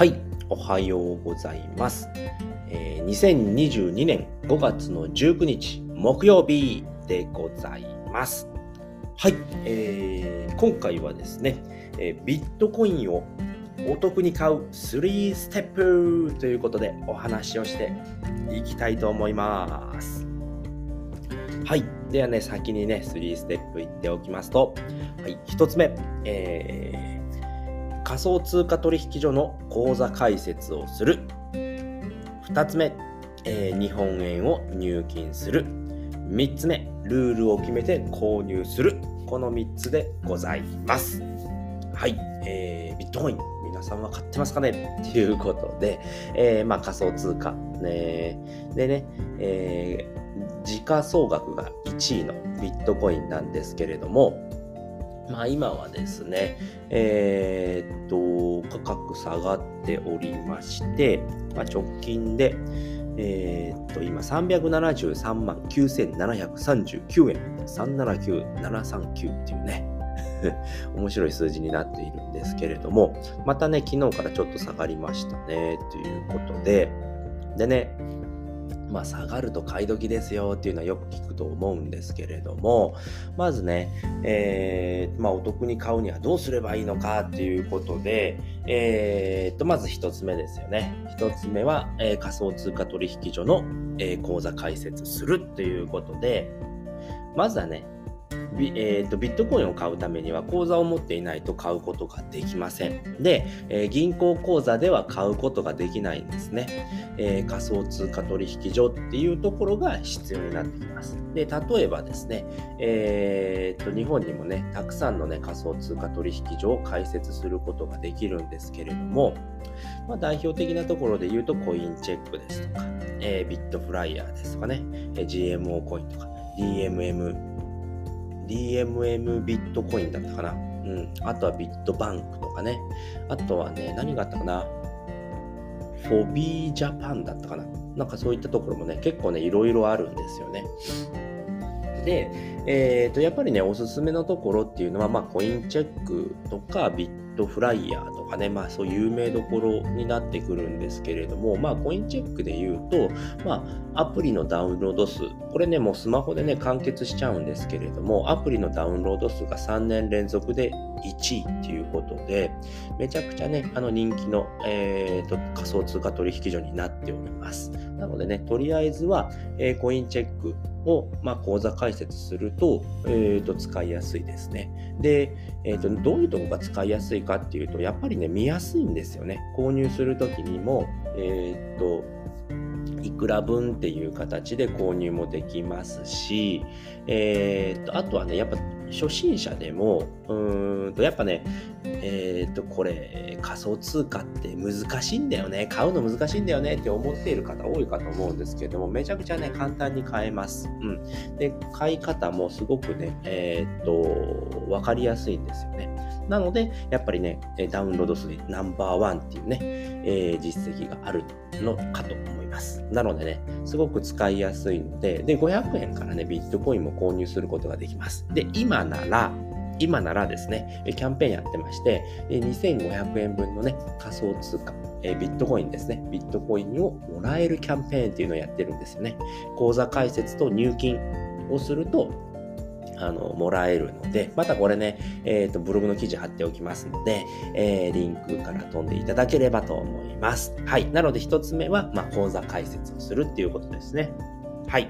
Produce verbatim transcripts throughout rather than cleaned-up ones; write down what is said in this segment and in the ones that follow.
はい、おはようございます、えー、にせんにじゅうにねんごがつのじゅうくにち木曜日でございます。はい、えー、今回はですね、えー、ビットコインをお得に買うスリーステップということでお話をしていきたいと思います。はい、ではね、先にねスリーステップ言っておきますと、はい、ひとつめ、えー仮想通貨取引所の口座開設をする。ふたつめ、えー、日本円を入金する。みっつめ、ルールを決めて購入する。このみっつでございます。はい、えー、ビットコイン皆さんは買ってますかねということで、えー、まあ仮想通貨、ね、でね、えー、時価総額がいちいのビットコインなんですけれども。まあ、今はですね、えー、っと価格下がっておりまして、まあ、直近で、えー、っと今さんびゃくななじゅうさんまんきゅうせんななひゃくさんじゅうきゅうえんさんななきゅうななさんきゅうっていうね面白い数字になっているんですけれども、またね昨日からちょっと下がりましたねということで、でねまあ、下がると買い時ですよっていうのはよく聞くと思うんですけれども、まずね、えーまあ、お得に買うにはどうすればいいのかということで、えー、とまずひとつめですよね。ひとつめは、えー、仮想通貨取引所の、えー、口座開設するということで、まずはねビ、えー、とビットコインを買うためには口座を持っていないと買うことができません。で、えー、銀行口座では買うことができないんですね、えー、仮想通貨取引所っていうところが必要になってきます。で、例えばですね、えー、と日本にもねたくさんの、ね、仮想通貨取引所を開設することができるんですけれども、まあ、代表的なところで言うとコインチェックですとか、えー、ビットフライヤーですとかね、えー、ジーエムオー コインとか ディーエムエム ディーエムエム ビットコインだったかな、うん、あとはビットバンクとかね、あとはね何があったかな、フォビージャパンだったかな、なんかそういったところもね結構ねいろいろあるんですよね。で、えーと、やっぱりねおすすめのところっていうのは、まあ、コインチェックとかビットフライヤーとかね、まあそう有名どころになってくるんですけれども、まあコインチェックで言うと、まあアプリのダウンロード数、これねもうスマホでね完結しちゃうんですけれども、アプリのダウンロード数がさんねんれんぞくでいちいっていうことで、めちゃくちゃねあの人気の、えーと、仮想通貨取引所になっております。なのでね、とりあえずは、えー、コインチェックを、まあ、口座開設すると、えーと、使いやすいですね。で、えーと、どういうとこが使いやすいかっていうと、やっぱりね見やすいんですよね。購入するときにも、えーといくら分っていう形で購入もできますし、えー、とあとはねやっぱ初心者でもうーんとやっぱね、えー、とこれ仮想通貨って難しいんだよね、買うの難しいんだよねって思っている方多いかと思うんですけれども、めちゃくちゃね簡単に買えます、うん、で買い方もすごくね、えー、と分かりやすいんですよね。なのでやっぱりねダウンロード数ナンバーワンっていうね、えー、実績があるのかと思います。なのでねすごく使いやすいので、でごひゃくえんからねビットコインも購入することができます。で今なら今ならですねキャンペーンやってまして、にせんごひゃくえんぶんのね仮想通貨えビットコインですね、ビットコインをもらえるキャンペーンっていうのをやってるんですよね。口座開設と入金をするとあのもらえるので、またこれね、えーと、ブログの記事貼っておきますので、えー、リンクから飛んでいただければと思います。はい、なのでひとつめは、まあ、口座開設をするっていうことですね。はい、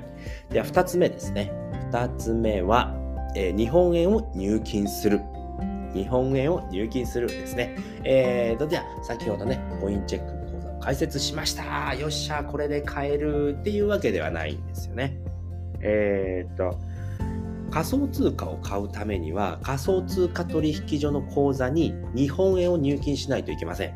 ではふたつめですね。ふたつめは、えー、日本円を入金する。日本円を入金するですね。えーと、じゃあ先ほどね、コインチェックの口座開設しました。よっしゃ、これで買えるっていうわけではないんですよね。えーと、仮想通貨を買うためには仮想通貨取引所の口座に日本円を入金しないといけません。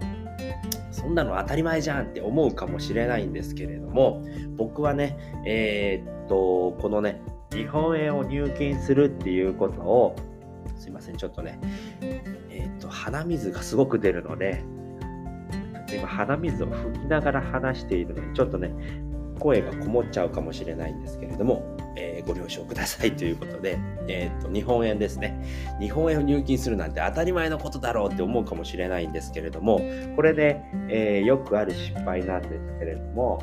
そんなの当たり前じゃんって思うかもしれないんですけれども、僕はね、えー、っとこのね日本円を入金するっていうことを、すいませんちょっとね、えー、っと鼻水がすごく出るので、今鼻水を拭きながら話しているのでちょっとね声がこもっちゃうかもしれないんですけれども、えー、ご了承くださいということで、えー、と日本円ですね、日本円を入金するなんて当たり前のことだろうって思うかもしれないんですけれども、これで、えー、よくある失敗なんですけれども、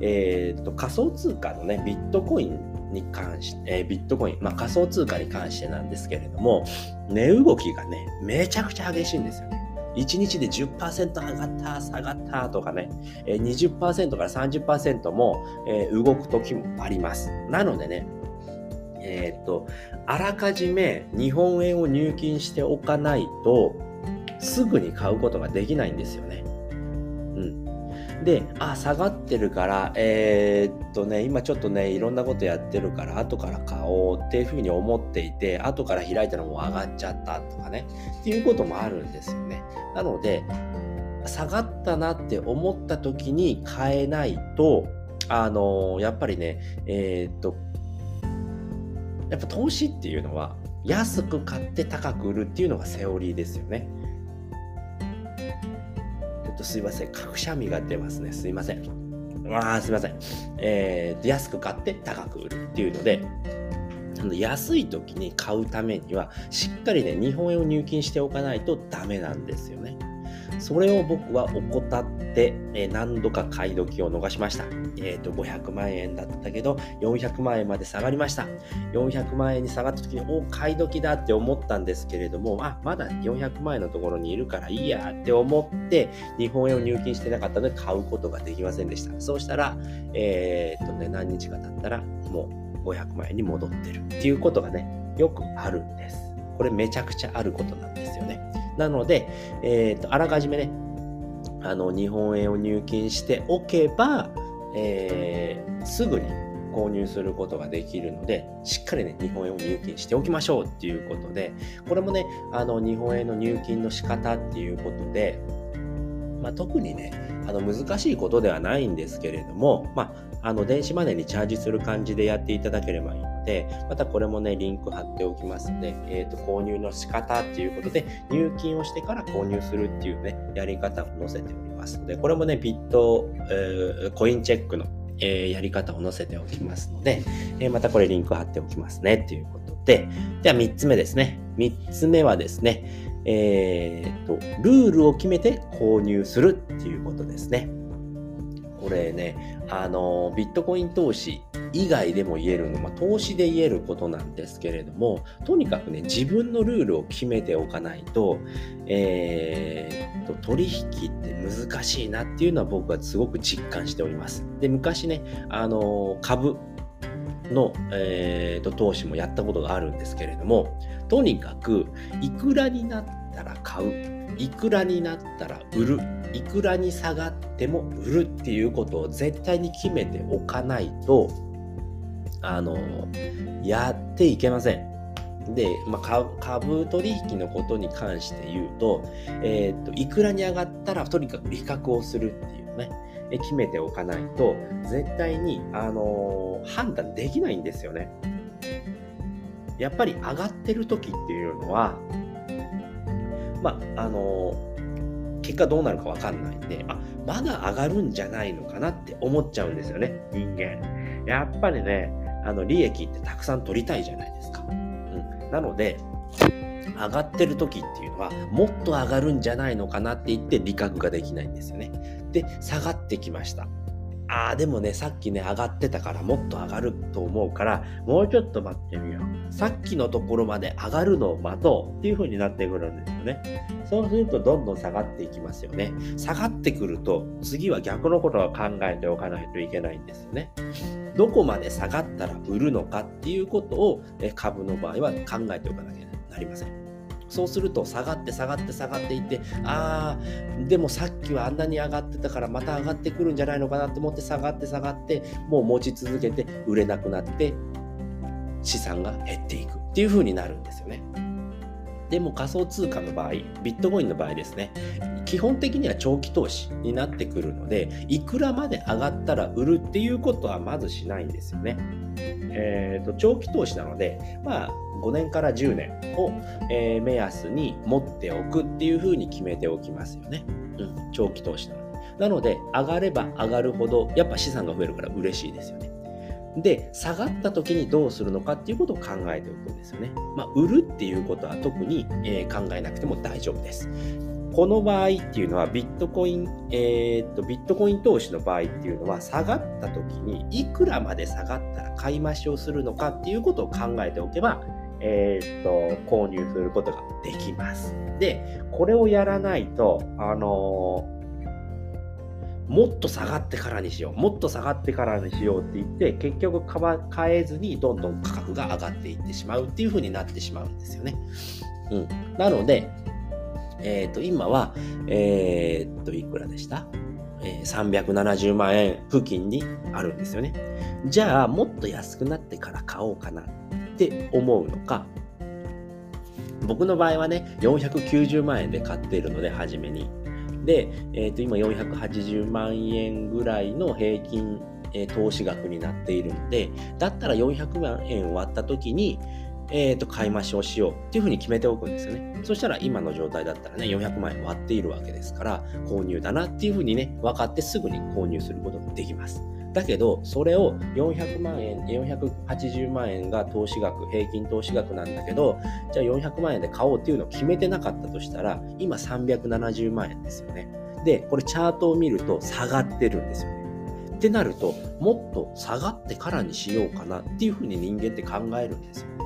えー、と仮想通貨のねビットコインに関して、えー、ビットコイン、まあ、仮想通貨に関してなんですけれども、値動きがねめちゃくちゃ激しいんですよね。いちにちで じゅっパーセント 上がった下がったとかね、 にじゅっパーセント から さんじゅっパーセント も動く時もあります。なのでね、えー、っとあらかじめ日本円を入金しておかないとすぐに買うことができないんですよね。で、あ、下がってるから、えー、っとね、今ちょっとね、いろんなことやってるから、後から買おうっていうふうに思っていて、後から開いたらもう上がっちゃったとかね、っていうこともあるんですよね。なので、下がったなって思った時に買えないと、あのー、やっぱりね、えー、っと、やっぱ投資っていうのは、安く買って高く売るっていうのがセオリーですよね。すいません、くしゃみが出ますね。すいません。あ、すいません。えー、安く買って高く売るっていうので、安い時に買うためにはしっかりね日本円を入金しておかないとダメなんですよね。それを僕は怠って、えー、何度か買い時を逃しました。えーと、ごひゃくまんえんだったけどよんひゃくまんえんまで下がりました。よんひゃくまんえんに下がった時にお買い時だって思ったんですけれども、あ、まだよんひゃくまんえんのところにいるからいいやって思って日本円を入金してなかったので買うことができませんでした。そうしたら、えーとね、何日か経ったらもうごひゃくまんえんに戻ってるっていうことがねよくあるんです。これめちゃくちゃあることなんですよね。なので、えーと、あらかじめねあの日本円を入金しておけば、えー、すぐに購入することができるので、しっかりね日本円を入金しておきましょうっていうことで、これもねあの日本円の入金の仕方っていうことで、まあ、特にねあの難しいことではないんですけれども、まあ、あの電子マネーにチャージする感じでやっていただければいいので、またこれもねリンク貼っておきますので、えーと、購入の仕方っていうことで入金をしてから購入するっていうねやり方を載せておりますので、これもねビット、えー、コインチェックの、えー、やり方を載せておきますので、えー、またこれリンク貼っておきますねっていうことで、ではみっつめですね。みっつめはですね、えー、とルールを決めて購入するっていうことですね。これねあのビットコイン投資以外でも言えるの、まあ、投資で言えることなんですけれども、とにかくね自分のルールを決めておかないと、えー、と取引って難しいなっていうのは僕はすごく実感しております。で、昔ねあの株の、えー、と投資もやったことがあるんですけれども、とにかくいくらになったら買う、いくらになったら売る、いくらに下がっても売るっていうことを絶対に決めておかないとあのやっていけません。で、まあ、株取引のことに関して言うと、えー、といくらに上がったらとにかく利確をするっていうね決めておかないと絶対に、あのー、判断できないんですよね。やっぱり上がってる時っていうのはまああのー、結果どうなるか分かんないんで、あ、まだ上がるんじゃないのかなって思っちゃうんですよね人間。やっぱりねあの利益ってたくさん取りたいじゃないですか、うん、なので上がってる時っていうのはもっと上がるんじゃないのかなって言って利確ができないんですよね。で、下がってきました。ああ、でもねさっきね上がってたからもっと上がると思うからもうちょっと待ってみよう、さっきのところまで上がるのを待とうっていう風になってくるんですよね。そうするとどんどん下がっていきますよね。下がってくると次は逆のことを考えておかないといけないんですよね。どこまで下がったら売るのかっていうことを株の場合は考えておかなきゃなりません。そうすると下がって下がって下がっていって、あーでもさっきはあんなに上がってたからまた上がってくるんじゃないのかなと思って下がって下がってもう持ち続けて売れなくなって資産が減っていくっていう風になるんですよね。でも仮想通貨の場合、ビットコインの場合ですね、基本的には長期投資になってくるので、いくらまで上がったら売るっていうことはまずしないんですよね。えーと、長期投資なので、まあごねんからじゅうねんを、えー、目安に持っておくっていう風に決めておきますよね、うん、長期投資なので。なので上がれば上がるほどやっぱ資産が増えるから嬉しいですよね。で、下がった時にどうするのかっていうことを考えておくんですよね。まあ、売るっていうことは特に、えー、考えなくても大丈夫です。この場合っていうのはビットコイン、えーっと、ビットコイン投資の場合っていうのは下がった時にいくらまで下がったら買い増しをするのかっていうことを考えておけば、えーっと、購入することができます。で、これをやらないと、あのー、もっと下がってからにしよう、もっと下がってからにしようって言って、結局買えずにどんどん価格が上がっていってしまうっていう風になってしまうんですよね。うん、なので、えっと、今は、えっと、いくらでした？えー、さんびゃくななじゅうまんえん付近にあるんですよね。じゃあ、もっと安くなってから買おうかなって思うのか、僕の場合はね、よんひゃくきゅうじゅうまんえんで買っているので、初めに。で、えー、と今よんひゃくはちじゅうまんえんぐらいの平均、えー、投資額になっているので、だったらよんひゃくまんえん割った時に、えー、と買い増しをしようっていうふうに決めておくんですよね。そしたら今の状態だったらね、よんひゃくまんえん割っているわけですから、購入だなっていうふうにね、分かってすぐに購入することができます。だけど、それをよんひゃくまんえん、よんひゃくはちじゅうまんえんが投資額、平均投資額なんだけど、じゃあよんひゃくまんえんで買おうっていうのを決めてなかったとしたら、今さんびゃくななじゅうまんえんですよね。で、これチャートを見ると下がってるんですよね。ってなると、もっと下がってからにしようかなっていうふうに人間って考えるんですよね。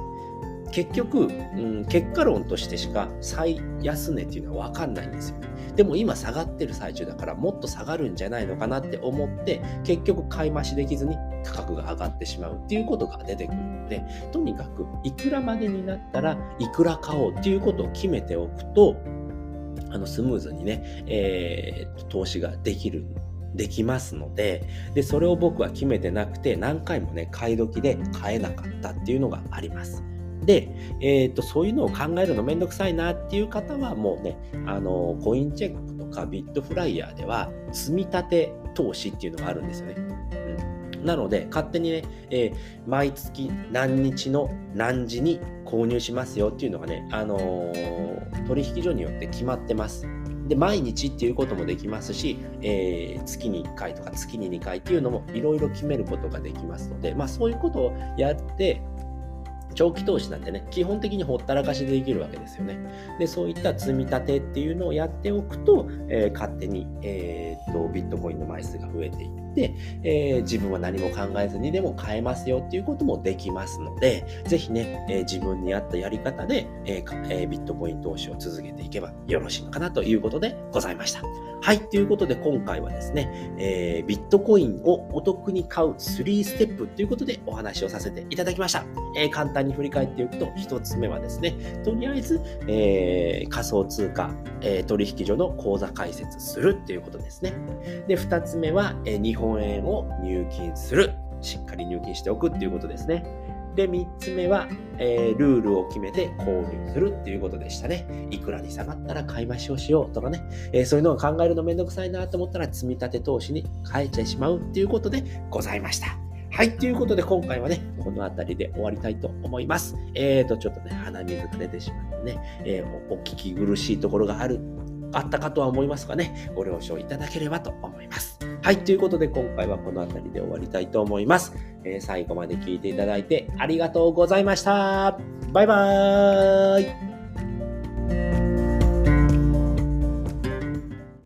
結局、うん、結果論としてしか最安値っていうのは分かんないんですよね。でも今下がってる最中だから、もっと下がるんじゃないのかなって思って、結局買い増しできずに価格が上がってしまうっていうことが出てくるので、とにかくいくらまでになったらいくら買おうっていうことを決めておくと、あのスムーズにね、えー、投資ができるできますので、で、それを僕は決めてなくて、何回もね、買い時で買えなかったっていうのがあります。で、えー、とそういうのを考えるのめんどくさいなっていう方は、もうね、あのコインチェックとかビットフライヤーでは積み立て投資っていうのがあるんですよね。うん、なので勝手にね、えー、毎月何日の何時に購入しますよっていうのがね、あのー、取引所によって決まってます。で、毎日っていうこともできますし、えー、月にいっかいとか月ににかいっていうのもいろいろ決めることができますので、まあ、そういうことをやって長期投資なんてね、基本的にほったらかしでできるわけですよね。で、そういった積み立てっていうのをやっておくと、えー、勝手に、えー、っとビットコインの枚数が増えていって、えー、自分は何も考えずにでも買えますよっていうこともできますので、ぜひね、えー、自分に合ったやり方で、えーえー、ビットコイン投資を続けていけばよろしいのかなということでございました。はい、ということで今回はですね、えー、ビットコインをお得に買うスリーステップということでお話をさせていただきました。えー、簡単に振り返っていくと、ひとつめはですね、とりあえず、えー、仮想通貨、えー、取引所の口座開設するっていうことですね。で、ふたつめは、えー、日本円を入金する、しっかり入金しておくっていうことですね。で、みっつめは、えー、ルールを決めて購入するっていうことでしたね。いくらに下がったら買い増しをしようとかね、えー、そういうのを考えるのめんどくさいなと思ったら積み立て投資に変えちゃいしまうっていうことでございました。はい、ということで今回はね、この辺りで終わりたいと思います。えーと、ちょっとね、鼻水が出てしまってね、えー、お聞き苦しいところがある、あったかとは思いますがね、ご了承いただければと思います。はい、ということで今回はこの辺りで終わりたいと思います。えー、最後まで聞いていただいてありがとうございました。バイバーイ。